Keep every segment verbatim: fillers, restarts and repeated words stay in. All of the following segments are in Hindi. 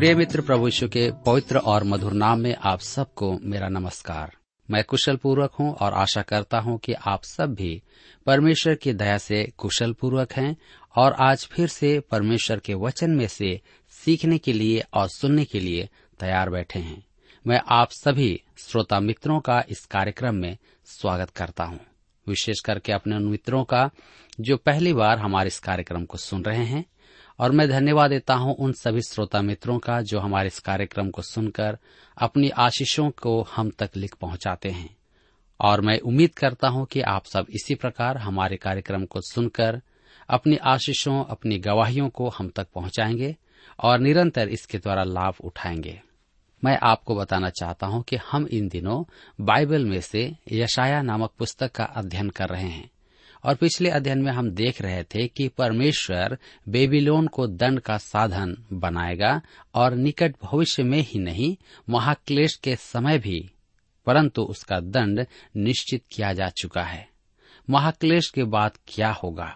प्रिय मित्र, प्रभु यीशु के पवित्र और मधुर नाम में आप सबको मेरा नमस्कार। मैं कुशल पूर्वक हूँ और आशा करता हूँ कि आप सब भी परमेश्वर की दया से कुशल पूर्वक हैं और आज फिर से परमेश्वर के वचन में से सीखने के लिए और सुनने के लिए तैयार बैठे हैं। मैं आप सभी श्रोता मित्रों का इस कार्यक्रम में स्वागत करता हूँ, विशेष करके अपने उन मित्रों का जो पहली बार हमारे इस कार्यक्रम को सुन रहे हैं। और मैं धन्यवाद देता हूं उन सभी श्रोता मित्रों का जो हमारे इस कार्यक्रम को सुनकर अपनी आशीषों को हम तक लिख पहुंचाते हैं। और मैं उम्मीद करता हूं कि आप सब इसी प्रकार हमारे कार्यक्रम को सुनकर अपनी आशीषों, अपनी गवाहियों को हम तक पहुंचाएंगे और निरंतर इसके द्वारा लाभ उठाएंगे। मैं आपको बताना चाहता हूं कि हम इन दिनों बाइबल में से यशायाह नामक पुस्तक का अध्ययन कर रहे हैं और पिछले अध्ययन में हम देख रहे थे कि परमेश्वर बेबीलोन को दंड का साधन बनाएगा और निकट भविष्य में ही नहीं, महाक्लेश के समय भी, परंतु उसका दंड निश्चित किया जा चुका है। महाक्लेश के बाद क्या होगा,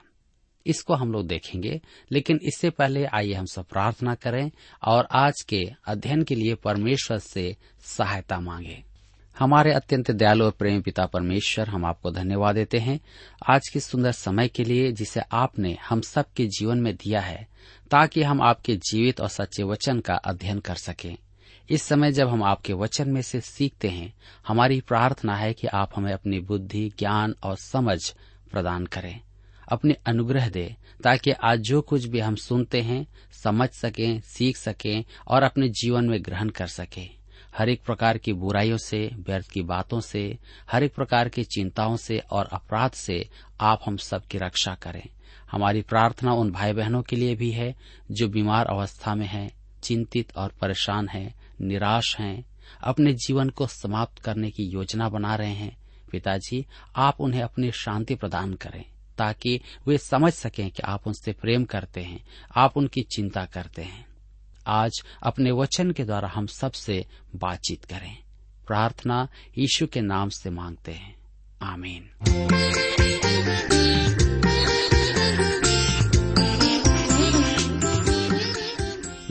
इसको हम लोग देखेंगे, लेकिन इससे पहले आइए हम सब प्रार्थना करें और आज के अध्ययन के लिए परमेश्वर से सहायता मांगे। हमारे अत्यंत दयालु और प्रेमी पिता परमेश्वर, हम आपको धन्यवाद देते हैं आज के सुंदर समय के लिए जिसे आपने हम सबके जीवन में दिया है, ताकि हम आपके जीवित और सच्चे वचन का अध्ययन कर सकें। इस समय जब हम आपके वचन में से सीखते हैं, हमारी प्रार्थना है कि आप हमें अपनी बुद्धि, ज्ञान और समझ प्रदान करें, अपने अनुग्रह दें, ताकि आज जो कुछ भी हम सुनते हैं समझ सकें, सीख सकें और अपने जीवन में ग्रहण कर सकें। हर एक प्रकार की बुराइयों से, व्यर्थ की बातों से, हर एक प्रकार की चिंताओं से और अपराध से आप हम सब की रक्षा करें। हमारी प्रार्थना उन भाई बहनों के लिए भी है जो बीमार अवस्था में हैं, चिंतित और परेशान हैं, निराश हैं, अपने जीवन को समाप्त करने की योजना बना रहे हैं। पिताजी, आप उन्हें अपनी शांति प्रदान करें ताकि वे समझ सकें कि आप उनसे प्रेम करते हैं, आप उनकी चिंता करते हैं। आज अपने वचन के द्वारा हम सब से बातचीत करें। प्रार्थना यीशु के नाम से मांगते हैं, आमीन।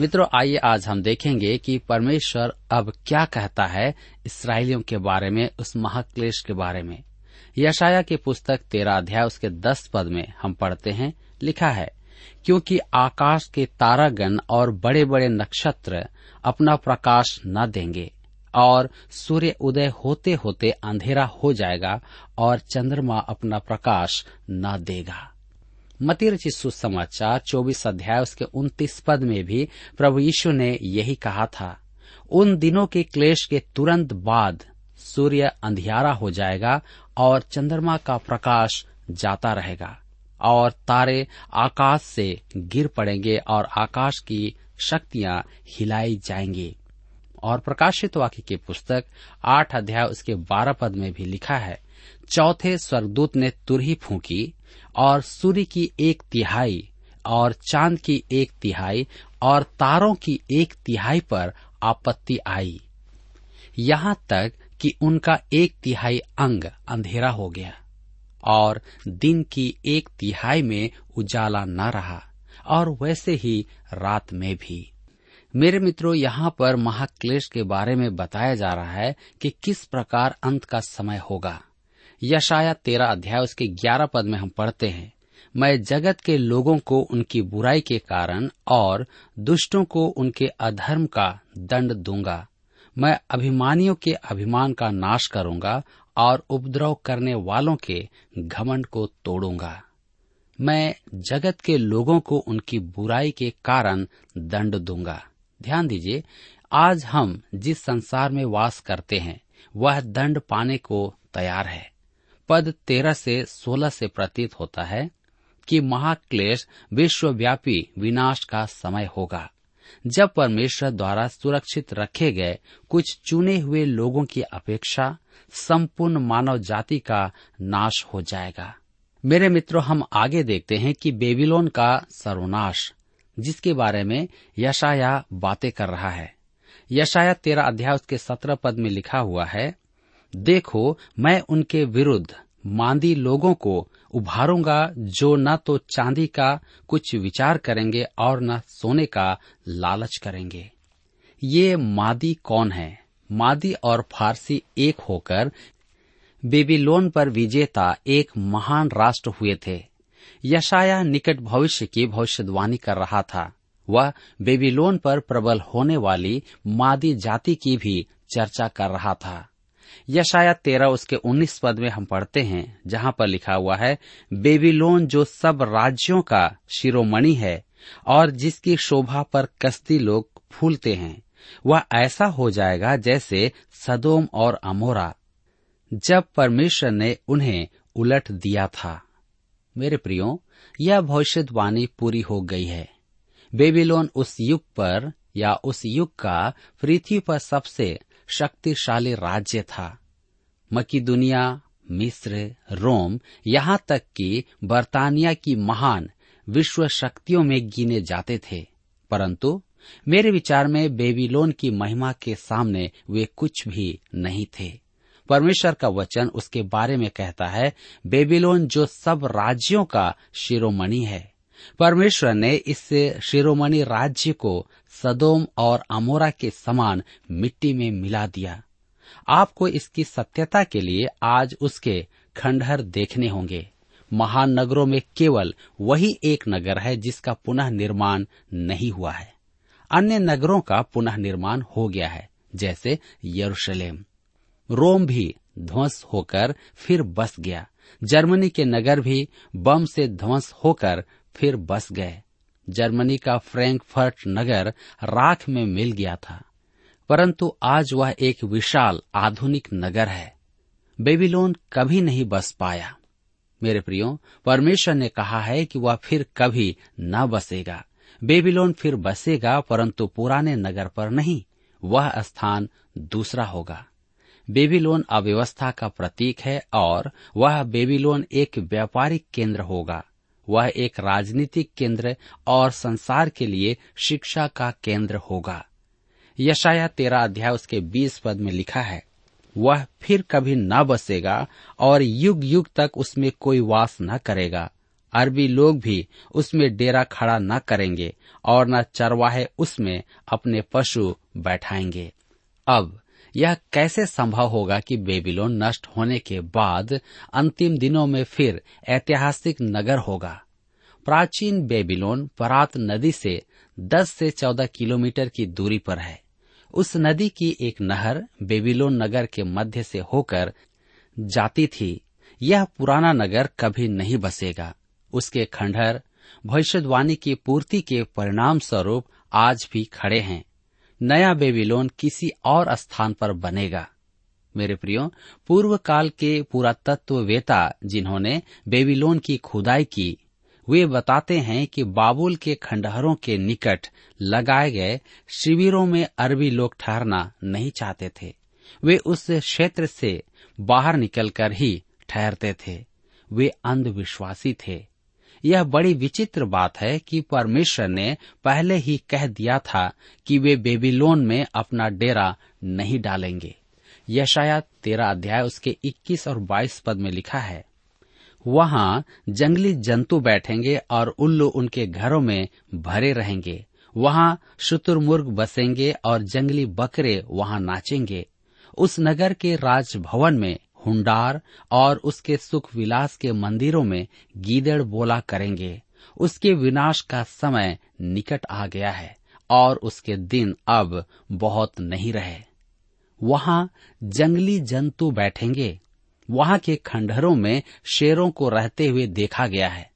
मित्रों, आइए आज हम देखेंगे कि परमेश्वर अब क्या कहता है इस्राएलियों के बारे में, उस महाक्लेश के बारे में। यशायाह की पुस्तक तेरह अध्याय उसके दस पद में हम पढ़ते हैं, लिखा है, क्योंकि आकाश के तारागण और बड़े बड़े नक्षत्र अपना प्रकाश न देंगे और सूर्य उदय होते होते अंधेरा हो जाएगा और चंद्रमा अपना प्रकाश न देगा। मत्ती रचित सुसमाचार चौबीस अध्याय उसके उनतीस पद में भी प्रभु यीशु ने यही कहा था, उन दिनों के क्लेश के तुरंत बाद सूर्य अंधियारा हो जाएगा और चंद्रमा का प्रकाश जाता रहेगा और तारे आकाश से गिर पड़ेंगे और आकाश की शक्तियां हिलाई जाएंगी। और प्रकाशित वाक्य की पुस्तक आठ अध्याय उसके बारह पद में भी लिखा है, चौथे स्वर्गदूत ने तुरही फूंकी और सूर्य की एक तिहाई और चांद की एक तिहाई और तारों की एक तिहाई पर आपत्ति आई, यहाँ तक कि उनका एक तिहाई अंग अंधेरा हो गया और दिन की एक तिहाई में उजाला न रहा, और वैसे ही रात में भी। मेरे मित्रों, यहाँ पर महाक्लेश के बारे में बताया जा रहा है कि किस प्रकार अंत का समय होगा। यशायाह तेरह अध्याय उसके ग्यारह पद में हम पढ़ते हैं, मैं जगत के लोगों को उनकी बुराई के कारण और दुष्टों को उनके अधर्म का दंड दूंगा। मैं अभिमानियों के अभिमान का नाश करूंगा और उपद्रव करने वालों के घमंड को तोड़ूंगा। मैं जगत के लोगों को उनकी बुराई के कारण दंड दूंगा। ध्यान दीजिए, आज हम जिस संसार में वास करते हैं वह दंड पाने को तैयार है। पद तेरह से सोलह से प्रतीत होता है कि महाक्लेश विश्वव्यापी विनाश का समय होगा, जब परमेश्वर द्वारा सुरक्षित रखे गए कुछ चुने हुए लोगों की अपेक्षा संपूर्ण मानव जाति का नाश हो जाएगा। मेरे मित्रों, हम आगे देखते हैं कि बेबीलोन का सर्वनाश, जिसके बारे में यशायाह बातें कर रहा है। यशायाह तेरह अध्याय उसके सत्रह पद में लिखा हुआ है, देखो मैं उनके विरुद्ध मांदी लोगों को उभारूंगा जो न तो चांदी का कुछ विचार करेंगे और न सोने का लालच करेंगे। ये मादी कौन है? मादी और फारसी एक होकर बेबीलोन पर विजेता एक महान राष्ट्र हुए थे। यशायाह निकट भविष्य की भविष्यवाणी कर रहा था। वह बेबीलोन पर प्रबल होने वाली मादी जाति की भी चर्चा कर रहा था। यशायाह तेरह उसके उन्नीस पद में हम पढ़ते हैं, जहाँ पर लिखा हुआ है, बेबीलोन जो सब राज्यों का शिरोमणि है और जिसकी शोभा पर कसदी लोग फूलते हैं, वह ऐसा हो जाएगा जैसे सदोम और अमोरा, जब परमेश्वर ने उन्हें उलट दिया था। मेरे प्रियो, यह भविष्यवाणी पूरी हो गई है। बेबीलोन उस युग पर या उस युग का पृथ्वी पर सबसे शक्तिशाली राज्य था। मकिदुनिया, मिस्र, रोम, यहाँ तक कि बर्तानिया की महान विश्व शक्तियों में गिने जाते थे, परंतु मेरे विचार में बेबीलोन की महिमा के सामने वे कुछ भी नहीं थे। परमेश्वर का वचन उसके बारे में कहता है, बेबीलोन जो सब राज्यों का शिरोमणि है। परमेश्वर ने इस शिरोमणि राज्य को सदोम और अमोरा के समान मिट्टी में मिला दिया। आपको इसकी सत्यता के लिए आज उसके खंडहर देखने होंगे। महान नगरों में केवल वही एक नगर है जिसका पुनः निर्माण नहीं हुआ है। अन्य नगरों का पुनः निर्माण हो गया है, जैसे यरूशलेम। रोम भी ध्वंस होकर फिर बस गया। जर्मनी के नगर भी बम से ध्वंस होकर फिर बस गए। जर्मनी का फ्रैंकफर्ट नगर राख में मिल गया था, परंतु आज वह एक विशाल आधुनिक नगर है। बेबीलोन कभी नहीं बस पाया। मेरे प्रियो, परमेश्वर ने कहा है कि वह फिर कभी न बसेगा। बेबीलोन फिर बसेगा, परंतु पुराने नगर पर नहीं, वह स्थान दूसरा होगा। बेबीलोन अव्यवस्था का प्रतीक है और वह बेबीलोन एक व्यापारिक केंद्र होगा। वह एक राजनीतिक केंद्र और संसार के लिए शिक्षा का केंद्र होगा। यशायाह तेरह अध्याय उसके बीस पद में लिखा है, वह फिर कभी न बसेगा और युग युग तक उसमें कोई वास न करेगा। अरबी लोग भी उसमें डेरा खड़ा न करेंगे और न चरवाहे उसमें अपने पशु बैठाएंगे। अब यह कैसे संभव होगा कि बेबीलोन नष्ट होने के बाद अंतिम दिनों में फिर ऐतिहासिक नगर होगा? प्राचीन बेबीलोन फरात नदी से दस से चौदह किलोमीटर की दूरी पर है। उस नदी की एक नहर बेबीलोन नगर के मध्य से होकर जाती थी। यह पुराना नगर कभी नहीं बसेगा। उसके खंडहर भविष्यवाणी की पूर्ति के परिणाम स्वरूप आज भी खड़े हैं। नया बेबीलोन किसी और स्थान पर बनेगा। मेरे प्रियो, पूर्व काल के पुरातत्ववेता जिन्होंने बेबीलोन की खुदाई की, वे बताते हैं कि बाबुल के खंडहरों के निकट लगाए गए शिविरों में अरबी लोग ठहरना नहीं चाहते थे। वे उस क्षेत्र से बाहर निकलकर ही ठहरते थे। वे अंधविश्वासी थे। यह बड़ी विचित्र बात है कि परमेश्वर ने पहले ही कह दिया था कि वे बेबीलोन में अपना डेरा नहीं डालेंगे। यशायाह तेरह अध्याय उसके इक्कीस और बाईस पद में लिखा है, वहाँ जंगली जंतु बैठेंगे और उल्लू उनके घरों में भरे रहेंगे। वहाँ शुतुरमुर्ग बसेंगे और जंगली बकरे वहाँ नाचेंगे। उस नगर के राजभवन में हुंडार और उसके सुख विलास के मंदिरों में गीदड़ बोला करेंगे। उसके विनाश का समय निकट आ गया है और उसके दिन अब बहुत नहीं रहे। वहां जंगली जंतु बैठेंगे। वहां के खंडहरों में शेरों को रहते हुए देखा गया है।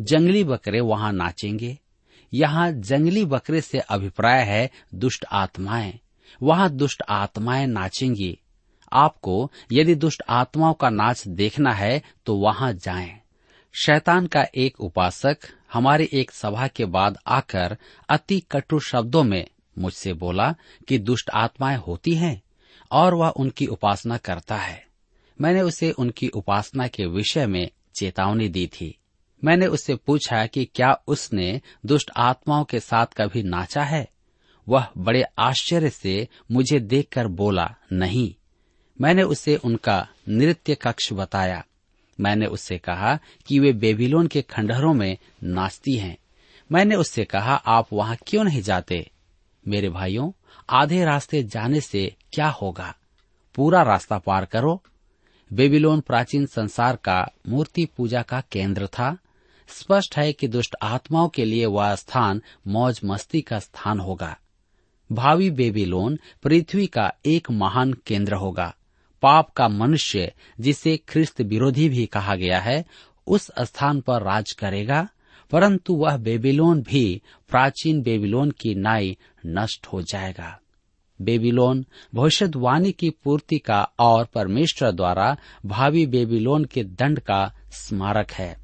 जंगली बकरे वहां नाचेंगे। यहाँ जंगली बकरे से अभिप्राय है दुष्ट आत्माएं। वहां दुष्ट आत्माएं नाचेंगी। आपको यदि दुष्ट आत्माओं का नाच देखना है तो वहां जाएं। शैतान का एक उपासक हमारे एक सभा के बाद आकर अति कटु शब्दों में मुझसे बोला कि दुष्ट आत्माएं होती हैं और वह उनकी उपासना करता है। मैंने उसे उनकी उपासना के विषय में चेतावनी दी थी। मैंने उससे पूछा कि क्या उसने दुष्ट आत्माओं के साथ कभी नाचा है। वह बड़े आश्चर्य से मुझे देखकर बोला, नहीं। मैंने उसे उनका नृत्य कक्ष बताया। मैंने उससे कहा कि वे बेबीलोन के खंडहरों में नाचती हैं। मैंने उससे कहा, आप वहां क्यों नहीं जाते। मेरे भाइयों, आधे रास्ते जाने से क्या होगा, पूरा रास्ता पार करो। बेबीलोन प्राचीन संसार का मूर्ति पूजा का केंद्र था। स्पष्ट है कि दुष्ट आत्माओं के लिए वह स्थान मौज मस्ती का स्थान होगा। भावी बेबीलोन पृथ्वी का एक महान केंद्र होगा। पाप का मनुष्य, जिसे ख्रिस्त विरोधी भी कहा गया है, उस स्थान पर राज करेगा, परंतु वह बेबीलोन भी प्राचीन बेबीलोन की नाई नष्ट हो जाएगा। बेबीलोन भविष्यवाणी की पूर्ति का और परमेश्वर द्वारा भावी बेबीलोन के दंड का स्मारक है।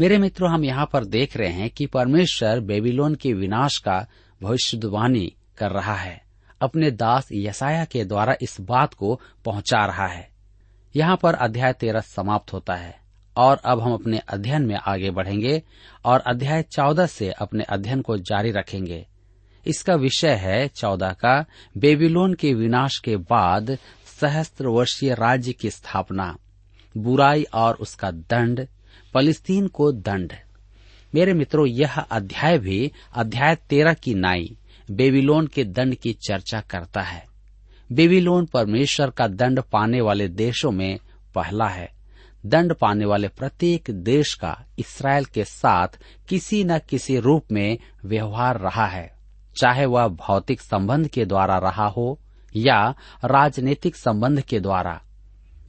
मेरे मित्रों, हम यहाँ पर देख रहे हैं कि परमेश्वर बेबीलोन के विनाश का भविष्यवाणी कर रहा है। अपने दास यशायाह के द्वारा इस बात को पहुंचा रहा है। यहाँ पर अध्याय तेरह समाप्त होता है और अब हम अपने अध्ययन में आगे बढ़ेंगे और अध्याय चौदह से अपने अध्ययन को जारी रखेंगे। इसका विषय है चौदह का, बेबीलोन के विनाश के बाद सहस्त्र वर्षीय राज्य की स्थापना, बुराई और उसका दंड, फलस्तीन को दंड। मेरे मित्रों, यह अध्याय भी अध्याय तेरह की नाई बेबीलोन के दंड की चर्चा करता है। बेबीलोन परमेश्वर का दंड पाने वाले देशों में पहला है। दंड पाने वाले प्रत्येक देश का इसराइल के साथ किसी न किसी रूप में व्यवहार रहा है, चाहे वह भौतिक संबंध के द्वारा रहा हो या राजनीतिक संबंध के द्वारा।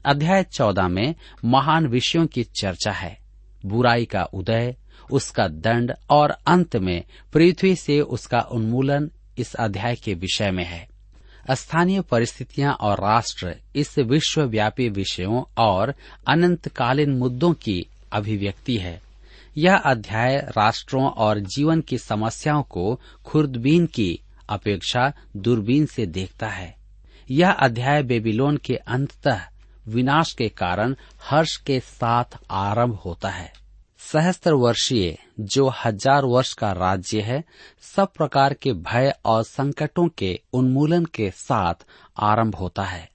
अध्याय चौदह में महान विषयों की चर्चा है, बुराई का उदय, उसका दंड और अंत में पृथ्वी से उसका उन्मूलन इस अध्याय के विषय में है। स्थानीय परिस्थितियां और राष्ट्र इस विश्वव्यापी विषयों और अनंतकालीन मुद्दों की अभिव्यक्ति है। यह अध्याय राष्ट्रों और जीवन की समस्याओं को खुर्दबीन की अपेक्षा दूरबीन से देखता है। यह अध्याय बेबीलोन के अंततः विनाश के कारण हर्ष के साथ आरंभ होता है। सहस्त्र वर्षीय, जो हजार वर्ष का राज्य है, सब प्रकार के भय और संकटों के उन्मूलन के साथ आरंभ होता है।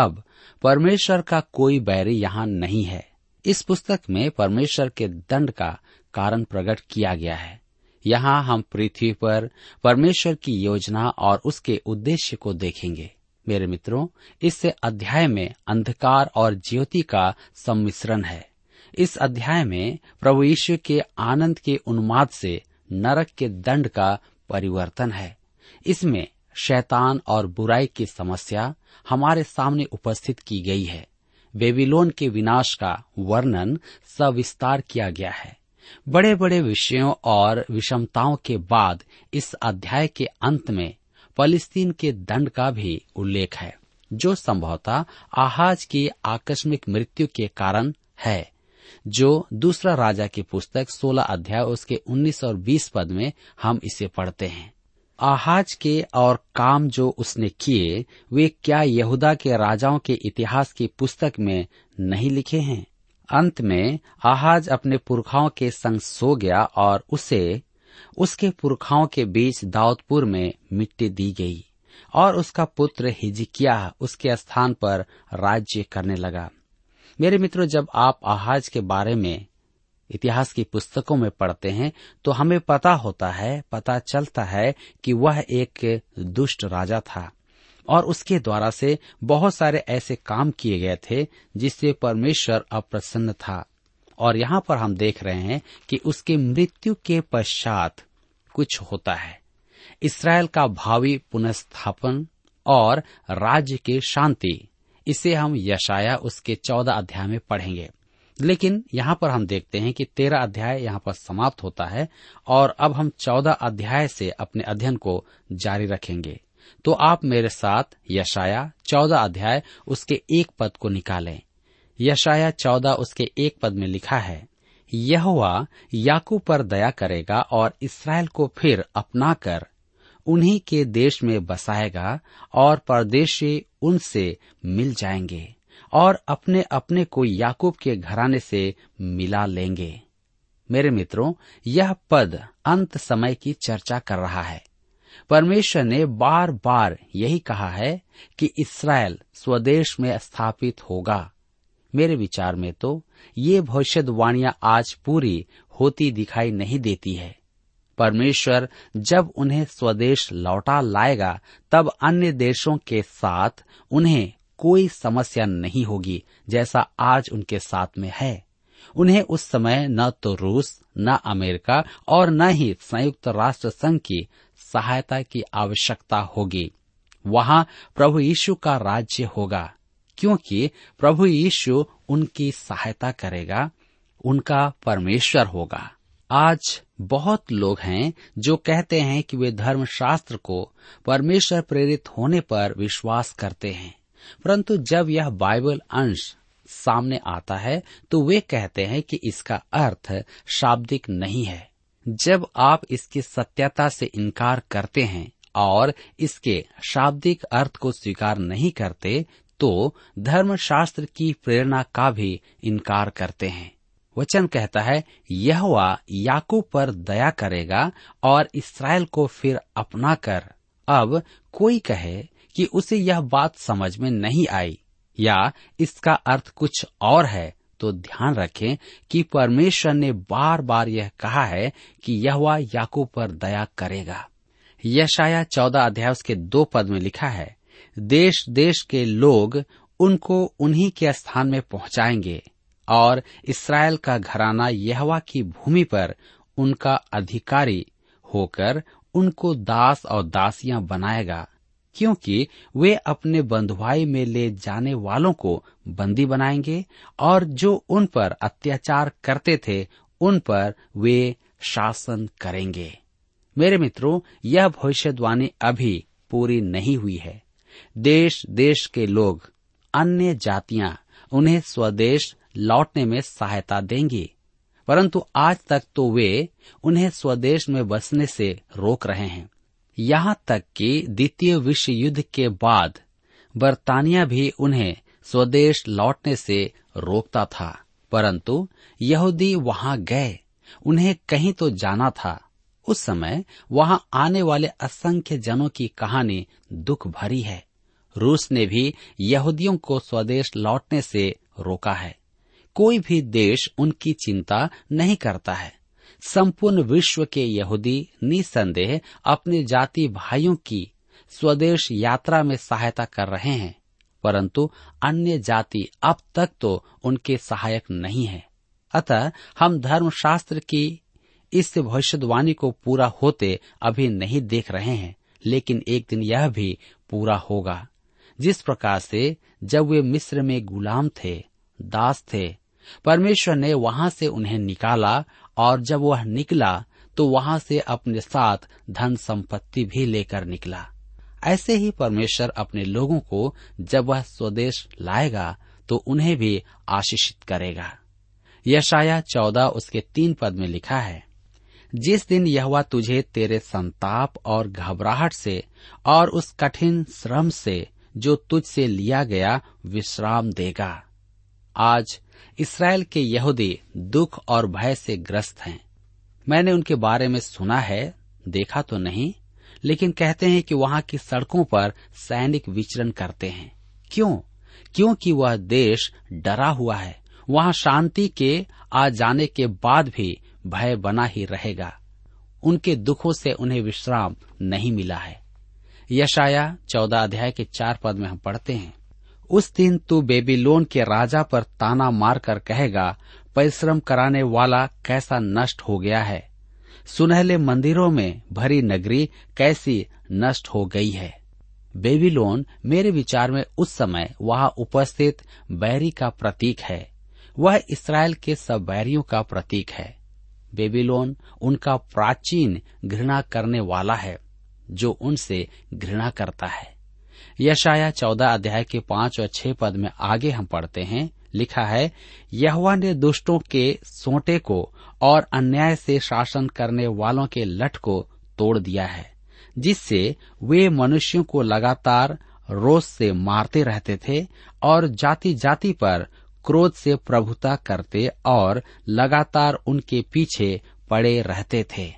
अब परमेश्वर का कोई बैरी यहाँ नहीं है। इस पुस्तक में परमेश्वर के दंड का कारण प्रकट किया गया है। यहाँ हम पृथ्वी पर परमेश्वर की योजना और उसके उद्देश्य को देखेंगे। मेरे मित्रों, इस अध्याय में अंधकार और ज्योति का सम्मिश्रण है। इस अध्याय में प्रभु यीशु के आनंद के उन्माद से नरक के दंड का परिवर्तन है। इसमें शैतान और बुराई की समस्या हमारे सामने उपस्थित की गई है। बेबीलोन के विनाश का वर्णन सविस्तार किया गया है। बड़े बड़े विषयों और विषमताओं के बाद इस अध्याय के अंत में फलस्तीन के दंड का भी उल्लेख है, जो संभवतः आहाज की आकस्मिक मृत्यु के कारण है, जो दूसरा राजा की पुस्तक सोलह अध्याय उसके उन्नीस और बीस पद में हम इसे पढ़ते हैं। आहाज के और काम जो उसने किए, वे क्या यहूदा के राजाओं के इतिहास की पुस्तक में नहीं लिखे हैं। अंत में आहाज अपने पुरखाओं के संग सो गया और उसे उसके पुरखाओं के बीच दाऊदपुर में मिट्टी दी गई और उसका पुत्र हिजकिय्याह उसके स्थान पर राज्य करने लगा। मेरे मित्रों, जब आप आहाज के बारे में इतिहास की पुस्तकों में पढ़ते हैं तो हमें पता होता है पता चलता है कि वह एक दुष्ट राजा था। और उसके द्वारा से बहुत सारे ऐसे काम किए गए थे जिससे परमेश्वर अप्रसन्न था। और यहाँ पर हम देख रहे हैं कि उसके मृत्यु के पश्चात कुछ होता है, इसराइल का भावी पुनर्स्थापन और राज्य की शांति। इसे हम यशायाह उसके चौदह अध्याय में पढ़ेंगे, लेकिन यहाँ पर हम देखते हैं कि तेरह अध्याय यहाँ पर समाप्त होता है और अब हम चौदह अध्याय से अपने अध्ययन को जारी रखेंगे। तो आप मेरे साथ यशायाह चौदह अध्याय उसके एक पद को निकालें। यशायाह चौदह उसके एक पद में लिखा है, यहोवा याकूब पर दया करेगा और इसराइल को फिर अपनाकर उन्हीं के देश में बसाएगा और परदेशी उनसे मिल जाएंगे और अपने अपने को याकूब के घराने से मिला लेंगे। मेरे मित्रों, यह पद अंत समय की चर्चा कर रहा है। परमेश्वर ने बार बार यही कहा है कि इसराइल स्वदेश में स्थापित होगा। मेरे विचार में तो ये भविष्यवाणियां आज पूरी होती दिखाई नहीं देती है। परमेश्वर जब उन्हें स्वदेश लौटा लाएगा तब अन्य देशों के साथ उन्हें कोई समस्या नहीं होगी जैसा आज उनके साथ में है। उन्हें उस समय न तो रूस, न अमेरिका और न ही संयुक्त राष्ट्र संघ की सहायता की आवश्यकता होगी। वहाँ प्रभु यीशु का राज्य होगा, क्योंकि प्रभु यीशु उनकी सहायता करेगा, उनका परमेश्वर होगा। आज बहुत लोग हैं जो कहते हैं कि वे धर्मशास्त्र को परमेश्वर प्रेरित होने पर विश्वास करते हैं, परंतु जब यह बाइबल अंश सामने आता है तो वे कहते हैं कि इसका अर्थ शाब्दिक नहीं है। जब आप इसकी सत्यता से इनकार करते हैं और इसके शाब्दिक अर्थ को स्वीकार नहीं करते तो धर्मशास्त्र की प्रेरणा का भी इनकार करते हैं। वचन कहता है, यहोवा याकूब पर दया करेगा और इसराइल को फिर अपना कर। अब कोई कहे कि उसे यह बात समझ में नहीं आई या इसका अर्थ कुछ और है, तो ध्यान रखें कि परमेश्वर ने बार बार यह कहा है कि यहोवा याकूब पर दया करेगा। यशायाह चौदह अध्याय उसके दो पद में लिखा है, देश देश के लोग उनको उन्हीं के स्थान में पहुंचाएंगे और इसराइल का घराना यहोवा की भूमि पर उनका अधिकारी होकर उनको दास और दासियां बनाएगा, क्योंकि वे अपने बंधुआई में ले जाने वालों को बंदी बनाएंगे और जो उन पर अत्याचार करते थे उन पर वे शासन करेंगे। मेरे मित्रों, यह भविष्यवाणी अभी पूरी नहीं हुई है। देश देश के लोग, अन्य जातियां उन्हें स्वदेश लौटने में सहायता देंगी, परंतु आज तक तो वे उन्हें स्वदेश में बसने से रोक रहे हैं। यहाँ तक कि द्वितीय विश्व युद्ध के बाद बर्तानिया भी उन्हें स्वदेश लौटने से रोकता था, परंतु यहूदी वहाँ गए। उन्हें कहीं तो जाना था। उस समय वहाँ आने वाले असंख्य जनों की कहानी दुख भरी है। रूस ने भी यहूदियों को स्वदेश लौटने से रोका है। कोई भी देश उनकी चिंता नहीं करता है। संपूर्ण विश्व के यहूदी निसंदेह अपने जाति भाइयों की स्वदेश यात्रा में सहायता कर रहे हैं, परंतु अन्य जाति अब तक तो उनके सहायक नहीं है। अतः हम धर्मशास्त्र की इस भविष्यवाणी को पूरा होते अभी नहीं देख रहे हैं, लेकिन एक दिन यह भी पूरा होगा। जिस प्रकार से जब वे मिस्र में गुलाम थे, दास थे, परमेश्वर ने वहां से उन्हें निकाला और जब वह निकला तो वहां से अपने साथ धन संपत्ति भी लेकर निकला। ऐसे ही परमेश्वर अपने लोगों को जब वह स्वदेश लाएगा तो उन्हें भी आशीषित करेगा। यशायाह चौदह उसके तीन पद में लिखा है, जिस दिन यहोवा तुझे तेरे संताप और घबराहट से और उस कठिन श्रम से जो तुझसे लिया गया विश्राम देगा। आज इसराइल के यहूदी दुख और भय से ग्रस्त हैं। मैंने उनके बारे में सुना है, देखा तो नहीं, लेकिन कहते हैं कि वहाँ की सड़कों पर सैनिक विचरण करते हैं। क्यों? क्योंकि वह देश डरा हुआ है। वहाँ शांति के आ जाने के बाद भी भय बना ही रहेगा। उनके दुखों से उन्हें विश्राम नहीं मिला है। यशायाह चौदह अध्याय के चार पद में हम पढ़ते हैं, उस दिन तू बेबीलोन के राजा पर ताना मारकर कहेगा, परिश्रम कराने वाला कैसा नष्ट हो गया है, सुनहले मंदिरों में भरी नगरी कैसी नष्ट हो गई है। बेबीलोन मेरे विचार में उस समय वहाँ उपस्थित बैरी का प्रतीक है। वह इसराइल के सब बैरियों का प्रतीक है। बेबीलोन उनका प्राचीन घृणा करने वाला है जो उनसे घृणा करता है। यशायाह चौदह अध्याय के पांच और छह पद में आगे हम पढ़ते हैं, लिखा है, यहोवा ने दुष्टों के सोंटे को और अन्याय से शासन करने वालों के लठ को तोड़ दिया है, जिससे वे मनुष्यों को लगातार रोष से मारते रहते थे और जाति जाति पर क्रोध से प्रभुता करते और लगातार उनके पीछे पड़े रहते थे।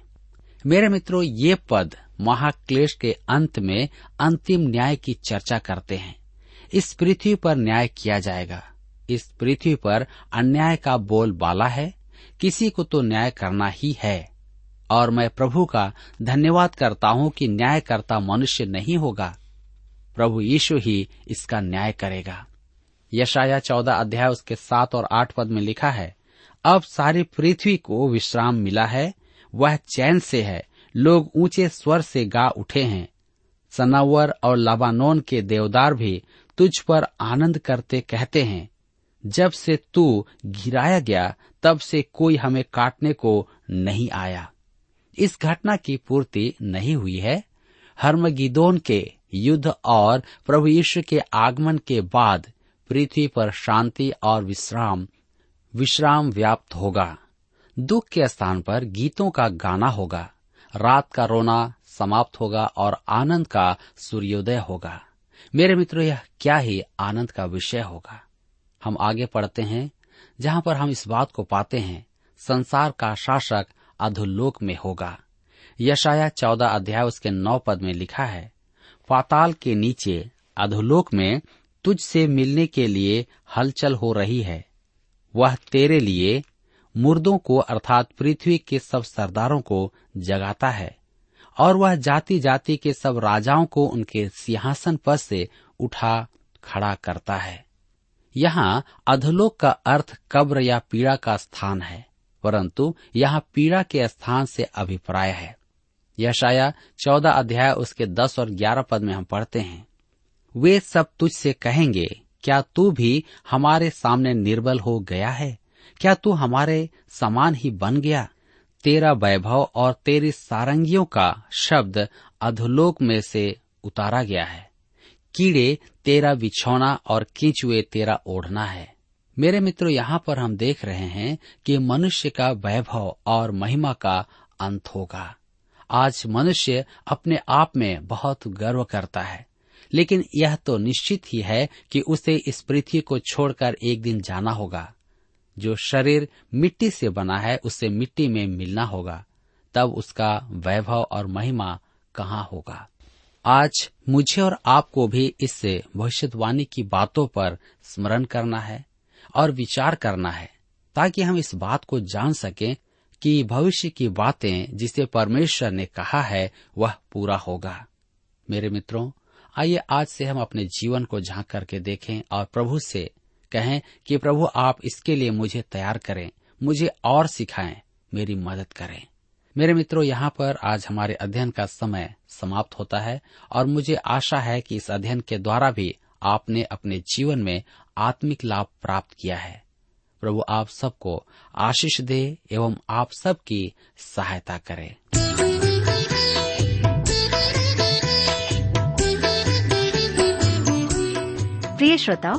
मेरे मित्रों, ये पद महाक्लेश के अंत में अंतिम न्याय की चर्चा करते हैं। इस पृथ्वी पर न्याय किया जाएगा। इस पृथ्वी पर अन्याय का बोलबाला है। किसी को तो न्याय करना ही है और मैं प्रभु का धन्यवाद करता हूँ कि न्यायकर्ता मनुष्य नहीं होगा, प्रभु यीशु ही इसका न्याय करेगा। यशायाह चौदह अध्याय उसके सात और आठ पद में लिखा है, अब सारी पृथ्वी को विश्राम मिला है, वह चैन से है, लोग ऊंचे स्वर से गा उठे हैं, सनावर और लबानोन के देवदार भी तुझ पर आनंद करते कहते हैं, जब से तू गिराया गया तब से कोई हमें काटने को नहीं आया। इस घटना की पूर्ति नहीं हुई है। हर्मगिदोन के युद्ध और प्रभु यीशु के आगमन के बाद पृथ्वी पर शांति और विश्राम विश्राम व्याप्त होगा। दुख के स्थान पर गीतों का गाना होगा, रात का रोना समाप्त होगा और आनंद का सूर्योदय होगा। मेरे मित्रों, यह क्या ही आनंद का विषय होगा। हम आगे पढ़ते हैं, जहाँ पर हम इस बात को पाते हैं, संसार का शासक अधोलोक में होगा। यशायाह चौदह अध्याय उसके नौ पद में लिखा है, पाताल के नीचे अधोलोक में तुझसे मिलने के लिए हलचल हो रही है, वह तेरे लिए मुर्दों को अर्थात पृथ्वी के सब सरदारों को जगाता है और वह जाति जाति के सब राजाओं को उनके सिंहासन पर से उठा खड़ा करता है। यहाँ अधोलोक का अर्थ कब्र या पीड़ा का स्थान है, परंतु यहाँ पीड़ा के स्थान से अभिप्राय है। यशायाह चौदह अध्याय उसके दस और ग्यारह पद में हम पढ़ते हैं, वे सब तुझसे कहेंगे, क्या तू भी हमारे सामने निर्बल हो गया है, क्या तू हमारे समान ही बन गया। तेरा वैभव और तेरी सारंगियों का शब्द अधोलोक में से उतारा गया है, कीड़े तेरा बिछौना और कीचुए तेरा ओढ़ना है। मेरे मित्रों, यहाँ पर हम देख रहे हैं कि मनुष्य का वैभव और महिमा का अंत होगा। आज मनुष्य अपने आप में बहुत गर्व करता है, लेकिन यह तो निश्चित ही है कि उसे इस पृथ्वी को छोड़कर एक दिन जाना होगा। जो शरीर मिट्टी से बना है उसे मिट्टी में मिलना होगा, तब उसका वैभव और महिमा कहाँ होगा। आज मुझे और आपको भी इससे भविष्यवाणी की बातों पर स्मरण करना है और विचार करना है, ताकि हम इस बात को जान सकें कि भविष्य की बातें जिसे परमेश्वर ने कहा है वह पूरा होगा। मेरे मित्रों, आइए आज से हम अपने जीवन को झांक करके देखें और प्रभु से कहें कि प्रभु आप इसके लिए मुझे तैयार करें, मुझे और सिखाएं, मेरी मदद करें। मेरे मित्रों, यहाँ पर आज हमारे अध्ययन का समय समाप्त होता है और मुझे आशा है कि इस अध्ययन के द्वारा भी आपने अपने जीवन में आत्मिक लाभ प्राप्त किया है। प्रभु आप सबको आशीष दे एवं आप सबकी सहायता करे। प्रिय श्रोताओं,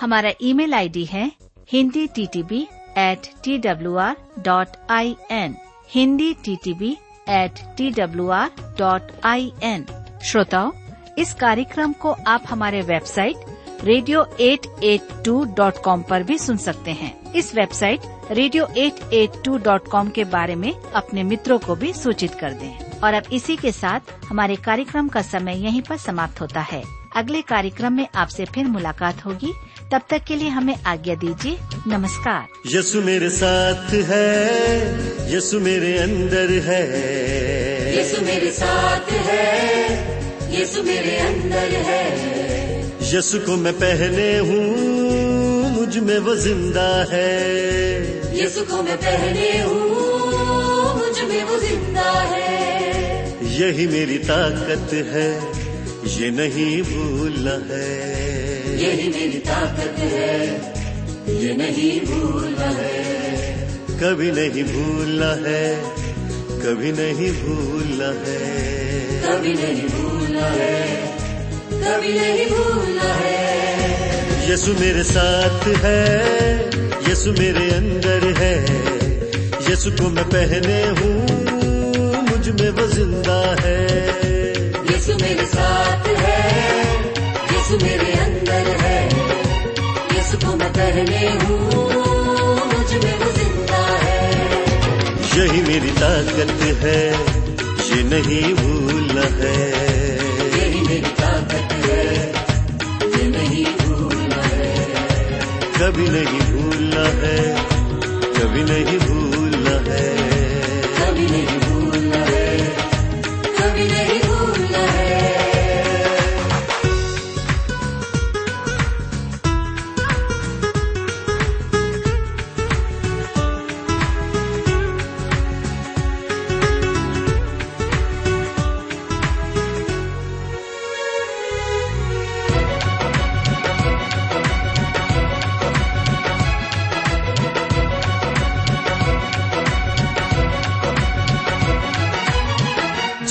हमारा ईमेल आईडी है Hindi T T B at T W R dot I N, Hindi T T B at T W R dot I N. श्रोताओ, इस कार्यक्रम को आप हमारे वेबसाइट रेडियो आठ आठ दो डॉट कॉम पर भी सुन सकते हैं। इस वेबसाइट रेडियो आठ आठ दो डॉट कॉम के बारे में अपने मित्रों को भी सूचित कर दें। और अब इसी के साथ हमारे कार्यक्रम का समय यहीं पर समाप्त होता है। अगले कार्यक्रम में आपसे फिर मुलाकात होगी। तब तक के लिए हमें आज्ञा दीजिए। नमस्कार। यीशु मेरे साथ है, यीशु मेरे अंदर है, यीशु मेरे साथ है, यीशु मेरे अंदर है। यीशु को मैं पहने हूँ, मुझ में वो जिंदा है। यीशु को मैं पहने हूँ, मुझ में वो जिंदा है। यही मेरी ताकत है, ये नहीं भूला है। यही मेरी ताकत है, ये नहीं भूला है। कभी नहीं भूला है, कभी नहीं भूला है, कभी नहीं भूला है, कभी नहीं भूला है। यीशु मेरे साथ है, यीशु मेरे अंदर है। यीशु को मैं पहने हूँ, मुझ में वो जिंदा है। यीशु मेरे साथ है, यीशु मेरे अंदर है। यीशु को मैं पहने हूँ, मुझ में वो जिंदा है। यही मेरी ताकत है, ये नहीं भूल है। यही मेरी ताकत है, ये नहीं भूल है। कभी नहीं भूला है, कभी नहीं भूला है, कभी नहीं भूला है, कभी नहीं भूला है।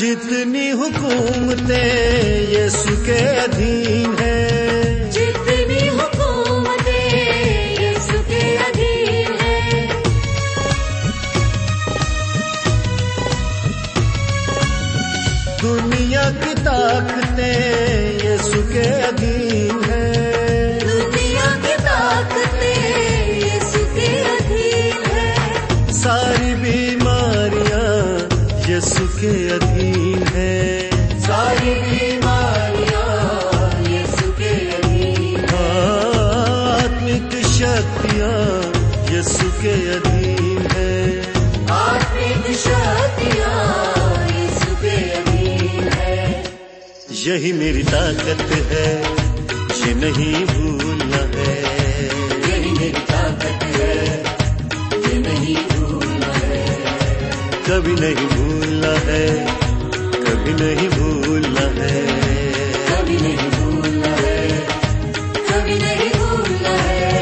जितनी हुकूमतें यीशु के अधीन है, जितनी हुकूमतें यीशु के अधीन है। दुनिया की ताकतें यीशु के अधीन है, दुनिया की ताकतें यीशु के अधीन है। सारी बीमारियां यीशु के अधीन, सारी बीमारियां यीशु के अधीन। आत्मिक शक्तियां यीशु के अधीन है, आत्मिक शक्तियां यीशु के अधीन है। यही मेरी ताकत है, ये नहीं भूलना है। यही मेरी ताकत है, ये नहीं भूलना है। कभी नहीं भूलना है, कभी नहीं भूलना है, कभी नहीं भूलना है, कभी नहीं भूलना है।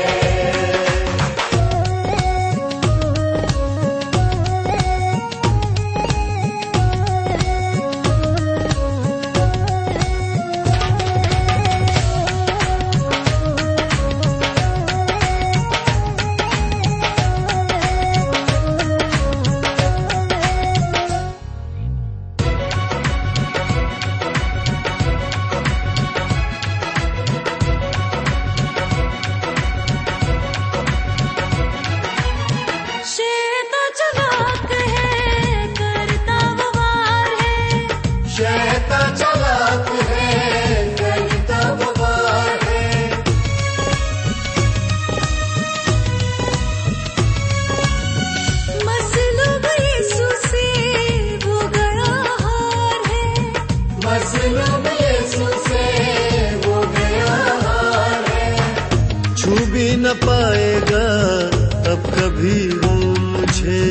छू भी न पाएगा अब कभी वो मुझे।